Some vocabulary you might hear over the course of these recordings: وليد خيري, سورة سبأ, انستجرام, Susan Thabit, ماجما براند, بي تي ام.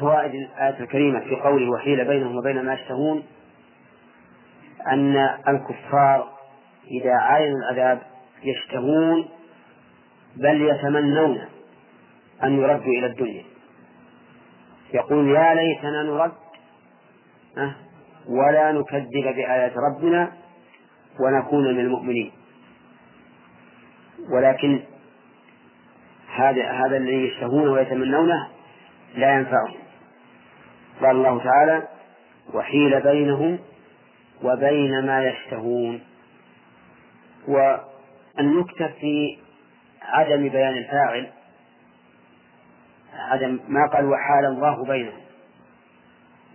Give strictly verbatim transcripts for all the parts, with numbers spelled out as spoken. فوائد الآية الكريمة في قوله وحيل بينهم وبين ما يشتهون أن الكفار إذا عاينوا العذاب يشتهون بل يتمنون أن يردوا إلى الدنيا، يقول يا ليتنا نرد ولا نكذب بآيات ربنا ونكون من المؤمنين. ولكن هذا هذا الذي يشتهونه ويتمنونه لا ينفعهم. قال الله تعالى وحيل بينهم وبين ما يشتهون، والنكتة في عدم بيان الفاعل، عدم ما قال وحال الله بينهم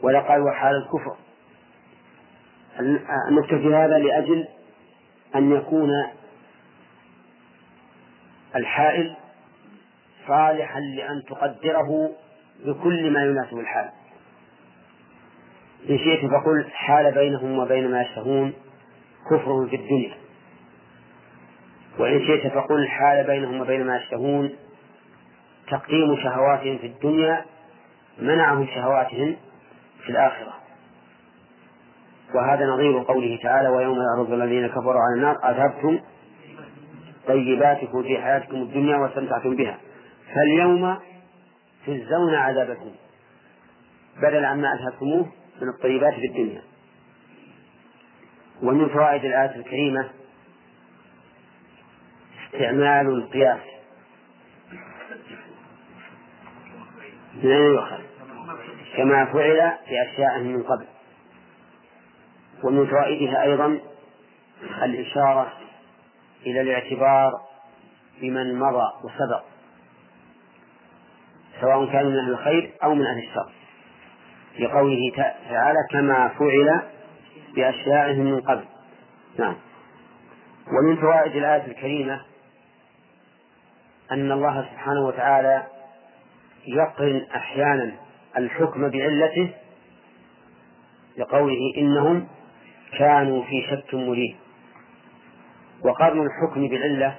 ولا قال وحال الكفر، النكتة في هذا لأجل أن يكون الحائل صالحا لأن تقدره بكل ما يناسب الحال. إن شئت فقل حال بينهم وبين ما يشتهون كفرهم في الدنيا، وإن شئت فقل حال بينهم وبين ما يشتهون تقديم شهواتهم في الدنيا منعهم شهواتهم في الآخرة. وهذا نظير قوله تعالى ويوم يعرض الذين كفروا على النار أذهبتم طيباتكم في حياتكم الدنيا واستمتعتم بها فاليوم تجزون عذابكم بدلا عما أذهبتموه من الطيبات في الدنيا. ومن فوائد الآية الكريمة استعمال القياس. لا يؤخذ كما فعل في أشياء من قبل. ومن فوائدها أيضا الإشارة إلى الاعتبار بمن مضى وسبق سواء كان من أهل الخير أو من أهل الشر، لقوله تعالى كما فعل بأشيائهم من قبل. نعم. ومن فوائد الآية الكريمة أن الله سبحانه وتعالى يقرن أحيانا الحكم بعلته، لقوله إنهم كانوا في شك مريب. وقرن الحكم بالعلة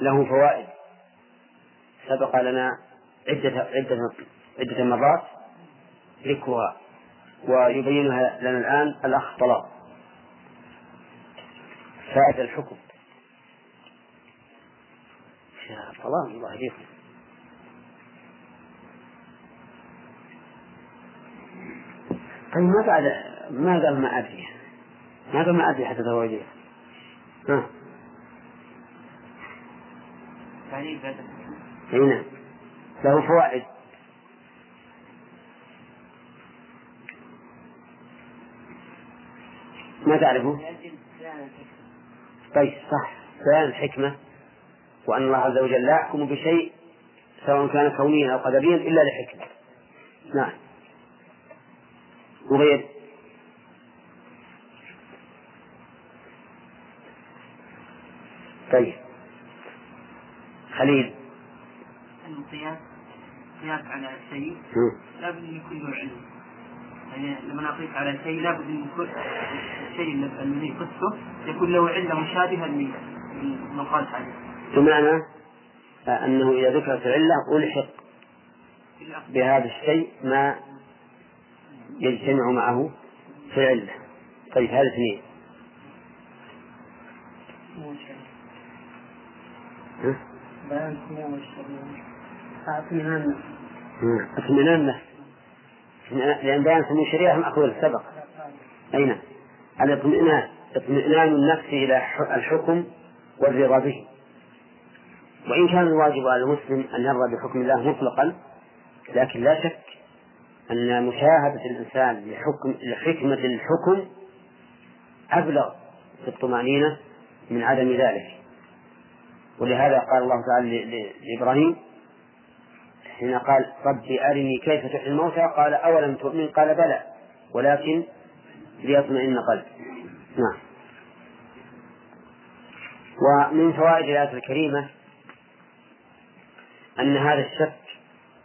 له فوائد سبق لنا عدة, عدة, عدة مرات ذكرها ويبينها لنا الآن الأخ طلال. فائدة الحكم يا طلال الله يهديكم. طيب ما بعد ما قال ما أدري ما قال ما أدري حتى تواجه ها تعليم هنا له فوائد. ما تعرفه؟ طيب صح بيان الحكمة، وأن الله عز وجل لا يحكم بشيء سواء كان كونيا أو قدريا إلا لحكمة. نعم. وغير طيب خليل القياس قياس على شيء لا بد من يكون له علم، يعني لما نقيس على شيء لا بد من يكون الشيء الذي قصه يكون له علم مشابها لما قال عليه، بمعنى أنه إذا ذكرت العلة ألحق بهذا الشيء ما يجتمع معه في العلة. طيب هذا اثنين. بيان سموم الشريعة اطمئنان اطمئنان لأن بيان سموم الشريعة هم أقول سبق أين الاطمئنان اطمئنان النفس إلى الحكم والرضا به. وإن كان الواجب على المسلم أن يرضى بحكم الله مطلقا، لكن لا شك أن مشاهدة الإنسان لحكم لحكمة الحكم أبلغ في الطمأنينة من عدم ذلك. ولهذا قال الله تعالى لإبراهيم حين قال ربي أرني كيف تحيي الموتى قال أولم تؤمن قال بلى ولكن ليطمئن قلبي. نعم. ومن فوائد الآية الكريمة أن هذا الشك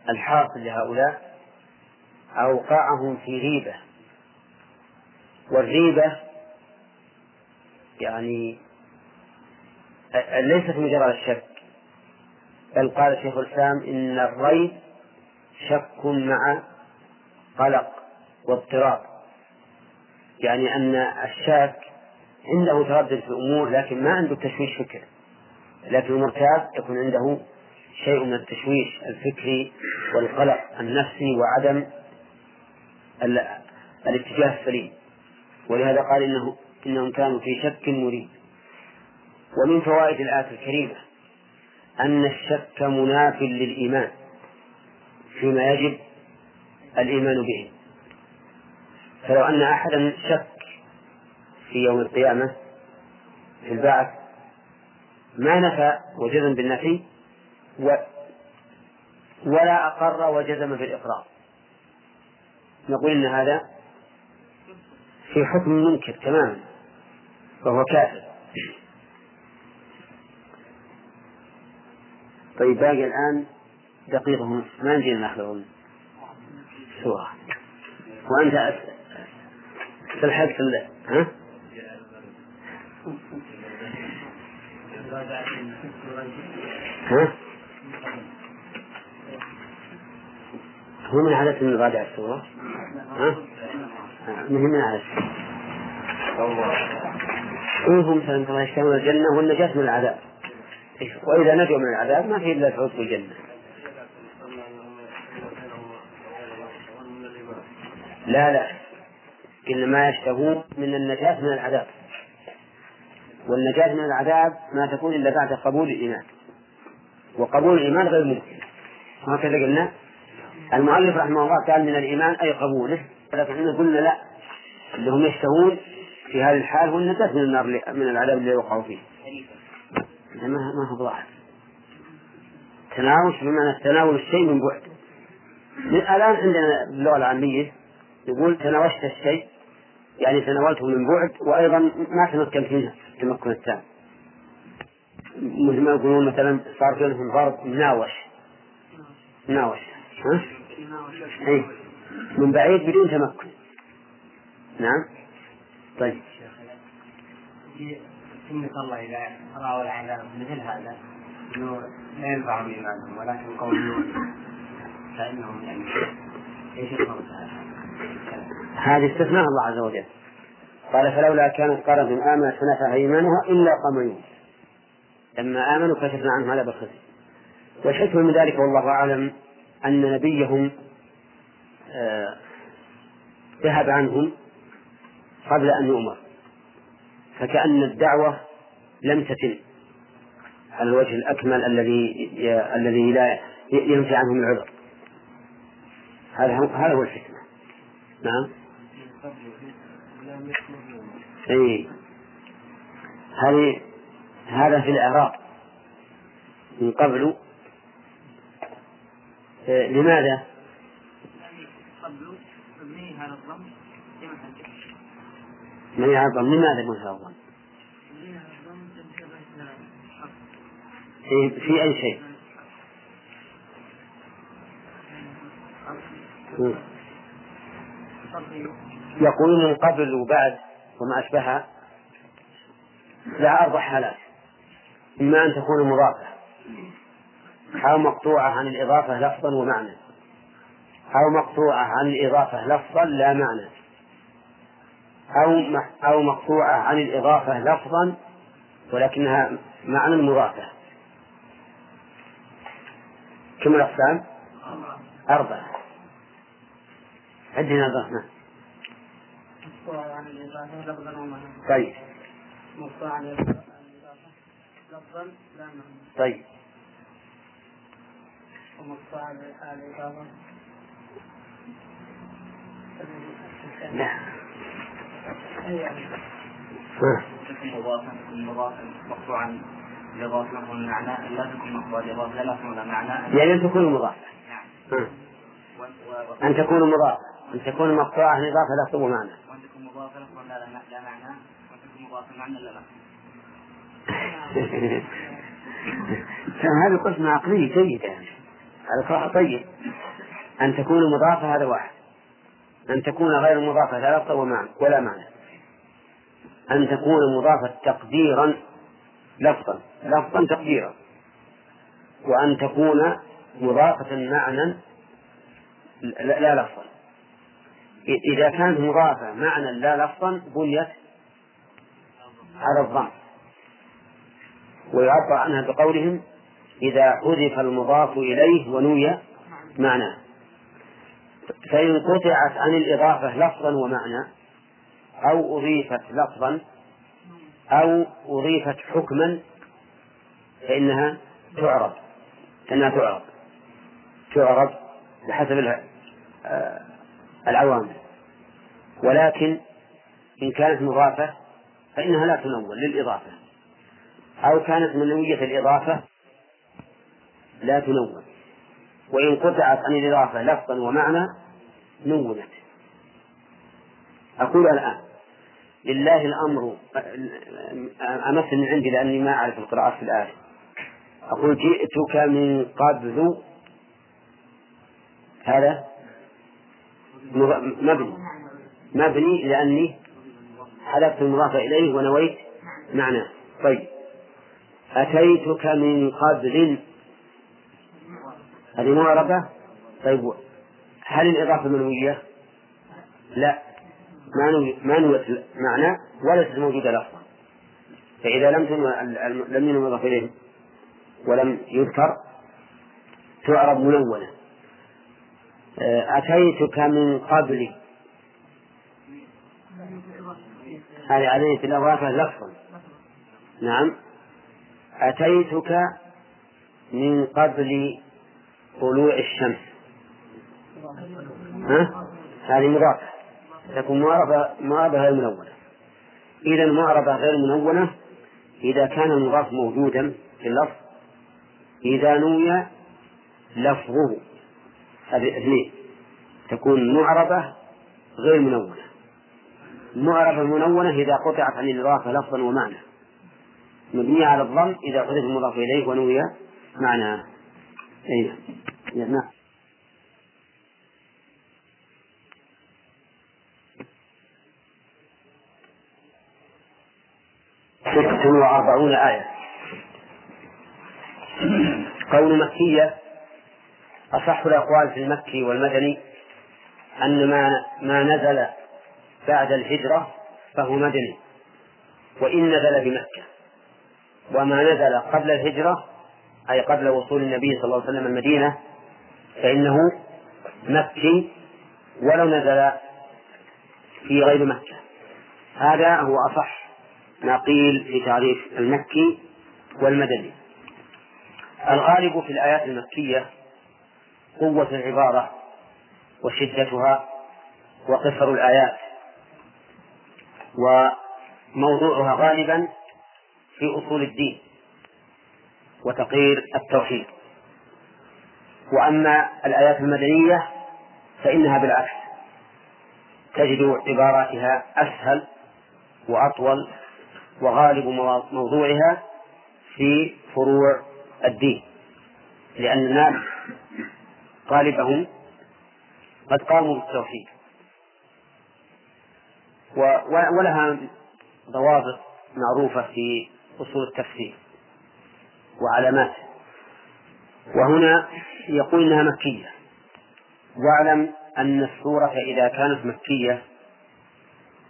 الحاصل لهؤلاء أوقعهم في ريبة، والريبة يعني ليست مجرد الشك، بل قال شيخ الإسلام إن الريب شك مع قلق واضطراب، يعني أن الشاك عنده تردد في الأمور لكن ما عنده تشويش فكري، لكن المرتاب يكون عنده شيء من التشويش الفكري والقلق النفسي وعدم الاتجاه السليم. ولهذا قال إنه إنهم كانوا في شك مريب. ومن فوائد الآية الكريمة أن الشك مناف للإيمان فيما يجب الإيمان به. فلو أن أحدا شك في يوم القيامة في البعث ما نفى وجزم بالنفي ولا أقر وجزم بالإقرار، نقول إن هذا في حكم منكر تماما فهو كافر. طيب، باقي الآن دقيقة ونصف، ما نجينا نحضر سورة وأنت تلحق الله، ها؟ ها؟ هو من عادة المراجعة السورة، ها؟ مهمنا على إنهم سنتظر يشتغلون الجنة والنجاة من العذاب، وإذا نجوا من العذاب ما في إلا الصعود في الجنة. لا لا، إنما يشتهون من النجاة من العذاب، والنجاة من العذاب ما تكون إلا بعد قبول الإيمان، وقبول الإيمان غير ممكن. هكذا قلنا المؤلف رحمه الله قال من الإيمان أي قبوله، لكننا قلنا لا، اللي هم يشتهون في هذه الحال هو النجاة من النار من العذاب اللي وقعوا فيه. ما هو ضاحك تناوش، بمعنى تناول الشيء من بعد. الآن عندنا باللغة العامية يقول تناوشت الشيء، يعني تناولته من بعد، وأيضا ما تمكن فيها التمكن التام، مثل ما يقولون مثلا صار لهم ضرب ناوش ناوش ها؟ أي من بعيد بدون تمكن. نعم. طيب سنة الله إذا رأوا العذاب مثل هذا إنه لا ينفع بإيمانهم، ولكن قولون فإنهم يعني إيش يقولون هذه استثناء الله عز وجل، قال فلولا كانت قرية آمنت فنفعها إيمانها إلا قوم لوط لما آمنوا كشفنا عنهم عذاب الخزي. والحكمة من ذلك والله أعلم أن نبيهم آه ذهب عنهم قبل أن يؤمر، فكأن الدعوة لم تتم على الوجه الأكمل الذي الذي لا ينفع عنهم العذر. هذا هو الحكمة. نعم. إيه. هذا في الإعراب من قبل. إيه. لماذا؟ من يعظم لماذا من يعظم؟ إيه في أي شيء؟ إيه. يقول من قبل وبعد وما أشبهها لا أربع حالات، إما أن تكون مضافة أو مقطوعة عن الإضافة لفظا ومعنى، أو مقطوعة عن الإضافة لفظا لا معنى، أو أو مقطوعة عن الإضافة لفظا ولكنها معنى مضافة. كم الأقسام؟ أربعة. عندنا ضحنا مقطوعة عن الإضافة لفظا ومعنى. طيب. مقطوعة عن الإضافة لفظا لا معنى. طيب. ومقطوعة عن الإضافة. نعم. تكون مضافا تكون مضافا مقطوعة عن الإضافة والمعنى، لا تكون مقطوعة الإضافة لا ولا معنى. يعني تكون مضافة. نعم. أن تكون مضافة، أن تكون مقطوعة إضافة لا تكون معنى، وأن تكون مضافة لا معنى، وأن تكون مضافة معنى لا معنى. هذه قسمة عقلية جيدة، هذا طيب. أن تكون مضافة هذا واحد، أن تكون غير مضافة لا تكون ولا معنى، أن تكون مضافة تقديرا لفظا لفظا تقديرا، وأن تكون مضافة معنى لا لفظا. إذا كان مضافة معنى لا لفظا بنيت على الظن، ويعبر عنها بقولهم إذا حذف المضاف إليه ونوي معناه. فإن قطعت عن الإضافة لفظا ومعنى، أو أضيفت لفظا أو أضيفت حكما، فإنها تعرب إنها تعرب تعرب بحسب العوامل. ولكن إن كانت مضافة فإنها لا تنون للإضافة، أو كانت منوية الإضافة لا تنون، وإن قطعت عن الإضافة لفظا ومعنى نونت. أقول الآن لله الأمر، أمثل من عندي لأني ما أعرف القراءات في الآية. أقول جئتك من قبل، هذا مبني مبني لأني حذفت المضاف إليه ونويت معناه. طيب أتيتك من قبل، هذه معربة. طيب هل الإضافة منوية؟ لا، ما نوت معنى وليست موجودة لفظا. فإذا لم لم ينو المضاف إليه ولم يذكر تعرب منونة. أتيتك من قبل هذه عليه في الإضافة لفظا. نعم، أتيتك من قبل طلوع الشمس، ها هذه مضافة تكون معربة غير منونة. إذا معربة غير منونة إذا كان المضاف موجودا في اللفظ، إذا نوي لفظه هذه اثنين تكون معربة غير منونة. معربة منونة إذا قطعت عن الإضافة لفظا ومعنى، مبنية على الضم إذا حذف المضاف إليه ونوي معنى. أيه. نعم. ستة وأربعون آية. قول مكية. أصح الأقوال في المكي والمدني أن ما نزل بعد الهجرة فهو مدني وإن نزل بمكة، وما نزل قبل الهجرة أي قبل وصول النبي صلى الله عليه وسلم المدينة فإنه مكي ولو نزل في غير مكة. هذا هو أصح ما قيل في تعريف المكي والمدني. الغالب في الآيات المكية قوة العبارة وشدتها وقصر الآيات، وموضوعها غالبا في أصول الدين وتقرير التوحيد. وأما الآيات المدنية فإنها بالعكس تجد عباراتها أسهل وأطول، وغالب موضوعها في فروع الدين، لأن الناس غالبهم قد قاموا بالتوحيد. ولها ضوابط معروفة في أصول التفسير وعلامات. وهنا يقول إنها مكية. واعلم أن السورة إذا كانت مكية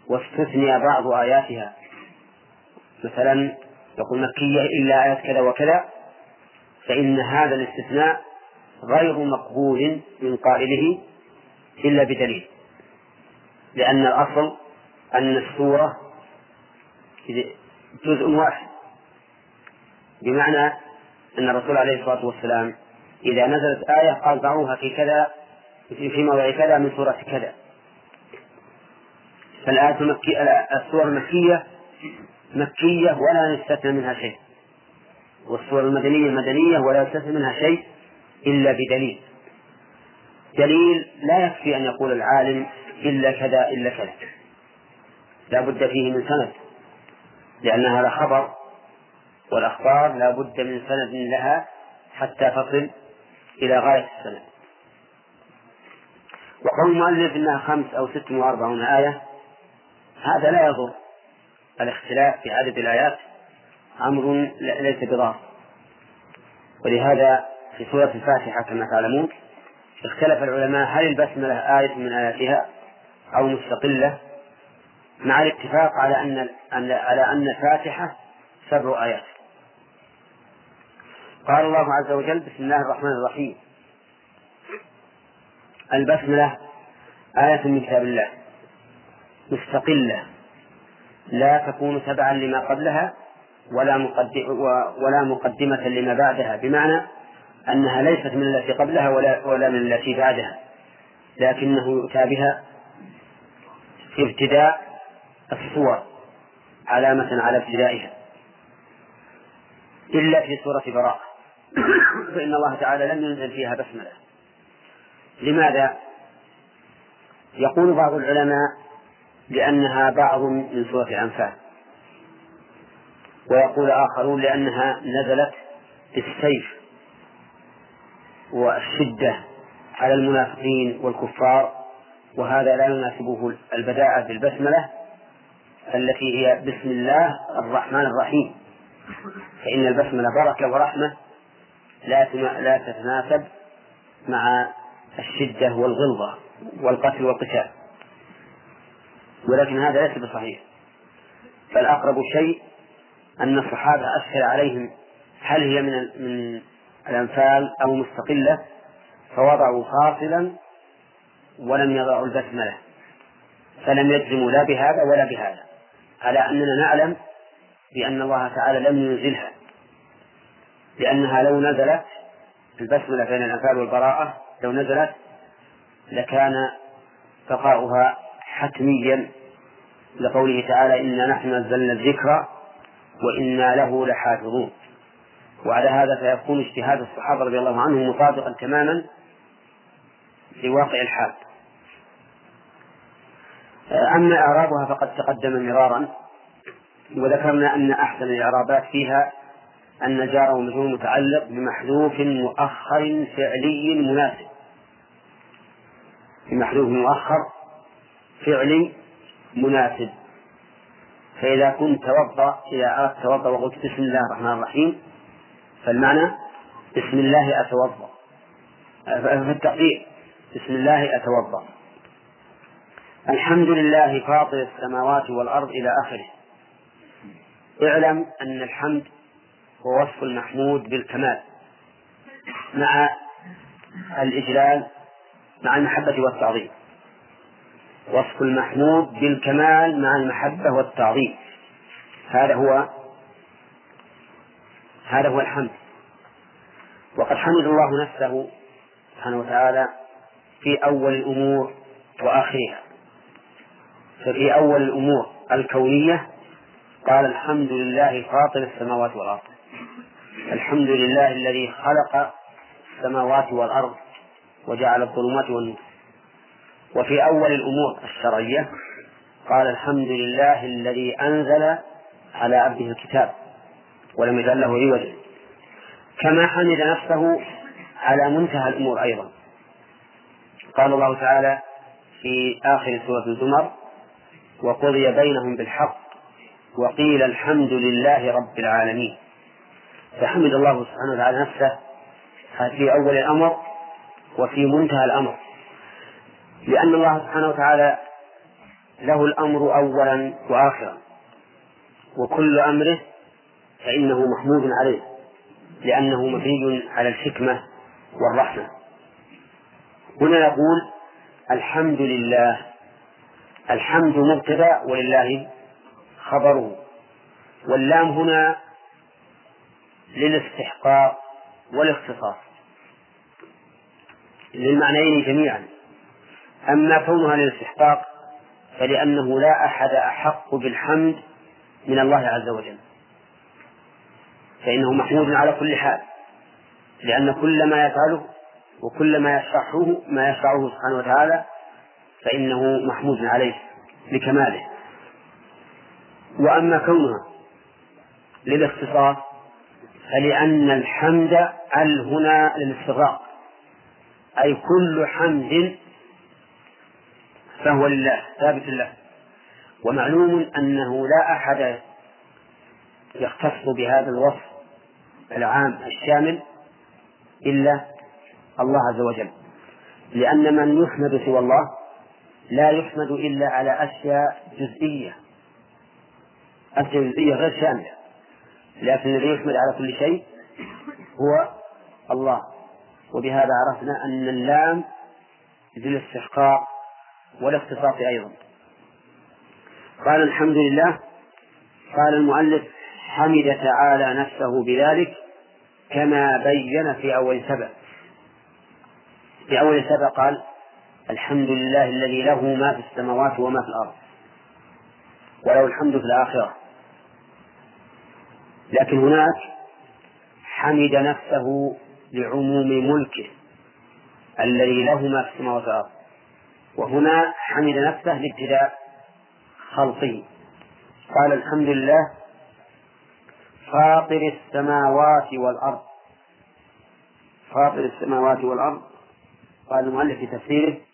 واستثنى بعض آياتها، مثلا يقول مكية إلا آيات كذا وكذا، فإن هذا الاستثناء غير مقبول من قائله إلا بدليل، لأن الأصل أن السورة جزء واحد، بمعنى أن الرسول عليه الصلاة والسلام إذا نزلت آية قال ضعوها في كذا في موضع كذا من سورة كذا. فالسور المكية مكية ولا يستثنى منها شيء، والسور المدنية مدنية ولا يستثنى منها شيء إلا بدليل. دليل لا يكفي أن يقول العالم إلا كذا إلا كذا، لا بد فيه من سند، لأنها لخبر، والأخبار لا بد من سند لها حتى تصل إلى غاية السند. وقول المؤلف إنها خمس أو ست وأربعون آية، هذا لا يضر. الاختلاف في عدد الآيات أمر ليس بضار، ولهذا في سورة الفاتحة كما تعلمون اختلف العلماء هل البسملة آية من آياتها أو مستقلة، مع الاتفاق على أن على أن الفاتحة سبع آيات. قال الله عز وجل: بسم الله الرحمن الرحيم. البسملة آية من كتاب الله مستقلة لا تكون تبعا لما قبلها ولا مقدمة لما بعدها، بمعنى أنها ليست من التي قبلها ولا من التي بعدها، لكنه يؤتى بها في ابتداء السور علامة على ابتدائها، إلا في سورة براءة فإن الله تعالى لم ينزل فيها بسملة. لماذا؟ يقول بعض العلماء لأنها بعض من سورة الأنفال، ويقول آخرون لأنها نزلت بالسيف والشدة على المنافقين والكفار، وهذا لا يناسبه البداءة بالبسملة التي هي بسم الله الرحمن الرحيم، فإن البسملة بركة ورحمة لا تتناسب مع الشدة والغلظة والقتل والقتال. ولكن هذا ليس بصحيح، فالأقرب شيء أن الصحابة أشكل عليهم هل هي من من الأنفال أو مستقلة، فوضعوا فاصلا ولم يضعوا البسملة، فلم يجزموا لا بهذا ولا بهذا، على أننا نعلم بأن الله تعالى لم ينزلها، لأنها لو نزلت البسملة بين الأنفال والبراءة لو نزلت لكان بقاؤها حتميا، لقوله تعالى: إنا نحن نزلنا الذكر وإنا له لحافظون. وعلى هذا فيكون اجتهاد الصحابة رضي الله عنهم مطابقا تماما لواقع الحال. أما إعرابها فقد تقدم مرارا، وذكرنا أن أحسن الإعرابات فيها أن جار ومجرور متعلق بمحذوف مؤخر فعلي مناسب، بمحذوف مؤخر فعلي مناسب. فإذا كنت توضأ إذا أردت توضأ وقلت بسم الله الرحمن الرحيم فالمعنى بسم الله أتوضأ، فالتقدير بسم الله أتوضأ، الحمد لله فاطر السماوات والأرض إلى آخره. اعلم أن الحمد هو وصف المحمود بالكمال مع الإجلال مع المحبة والتعظيم، وصف المحمود بالكمال مع المحبة والتعظيم، هذا هو هذا هو الحمد. وقد حمد الله نفسه سبحانه وتعالى في أول الأمور وآخرها، ففي أول الأمور الكونية قال: الحمد لله فاطر السماوات والأرض، الحمد لله الذي خلق السماوات والأرض وجعل الظلمات والنور. وفي أول الأمور الشرعية قال: الحمد لله الذي أنزل على عبده الكتاب ولم يجعل له عوجا. كما حمد نفسه على منتهى الأمور أيضا، قال الله تعالى في آخر سورة الزمر: وقضي بينهم بالحق وقيل الحمد لله رب العالمين. فحمد الله سبحانه وتعالى نفسه في أول الأمر وفي منتهى الأمر، لأن الله سبحانه وتعالى له الأمر أولا وآخرا، وكل أمره فإنه محمود عليه لأنه مبني على الحكمة والرحمة. هنا نقول الحمد لله، الحمد مبتدأ ولله خبره، واللام هنا للاستحقاق والاختصاص للمعنيين جميعا. أما كونها للاستحقاق فلأنه لا أحد أحق بالحمد من الله عز وجل، فإنه محمود على كل حال، لأن كل ما يفعله وكل ما يشرحه ما يشرحه سبحانه وتعالى فإنه محمود عليه لكماله. وأما كونها للاختصاص فلأن الحمد ال هنا للاستغراق، أي كل حمد فهو لله ثابت له، ومعلوم أنه لا أحد يختص بهذا الوصف العام الشامل إلا الله عز وجل. لأن من يحمد سوى الله لا يحمد إلا على أشياء جزئية أشياء جزئية غير شاملة، لكن الذي يحمد على كل شيء هو الله. وبهذا عرفنا أن اللام ذي الاستحقاق والاختصاص أيضا. قال الحمد لله. قال المؤلف حمد تعالى نفسه بذلك كما بين في أول سبأ. في أول سبأ قال الحمد لله الذي له ما في السماوات وما في الأرض وله الحمد في الآخرة، لكن هناك حمد نفسه لعموم ملكه الذي له ما في السماوات والأرض، وهنا حمد نفسه لابتداء خلقه. قال الحمد لله فاطر السماوات والأرض. فاطر السماوات والأرض قال المؤلف في تفسيره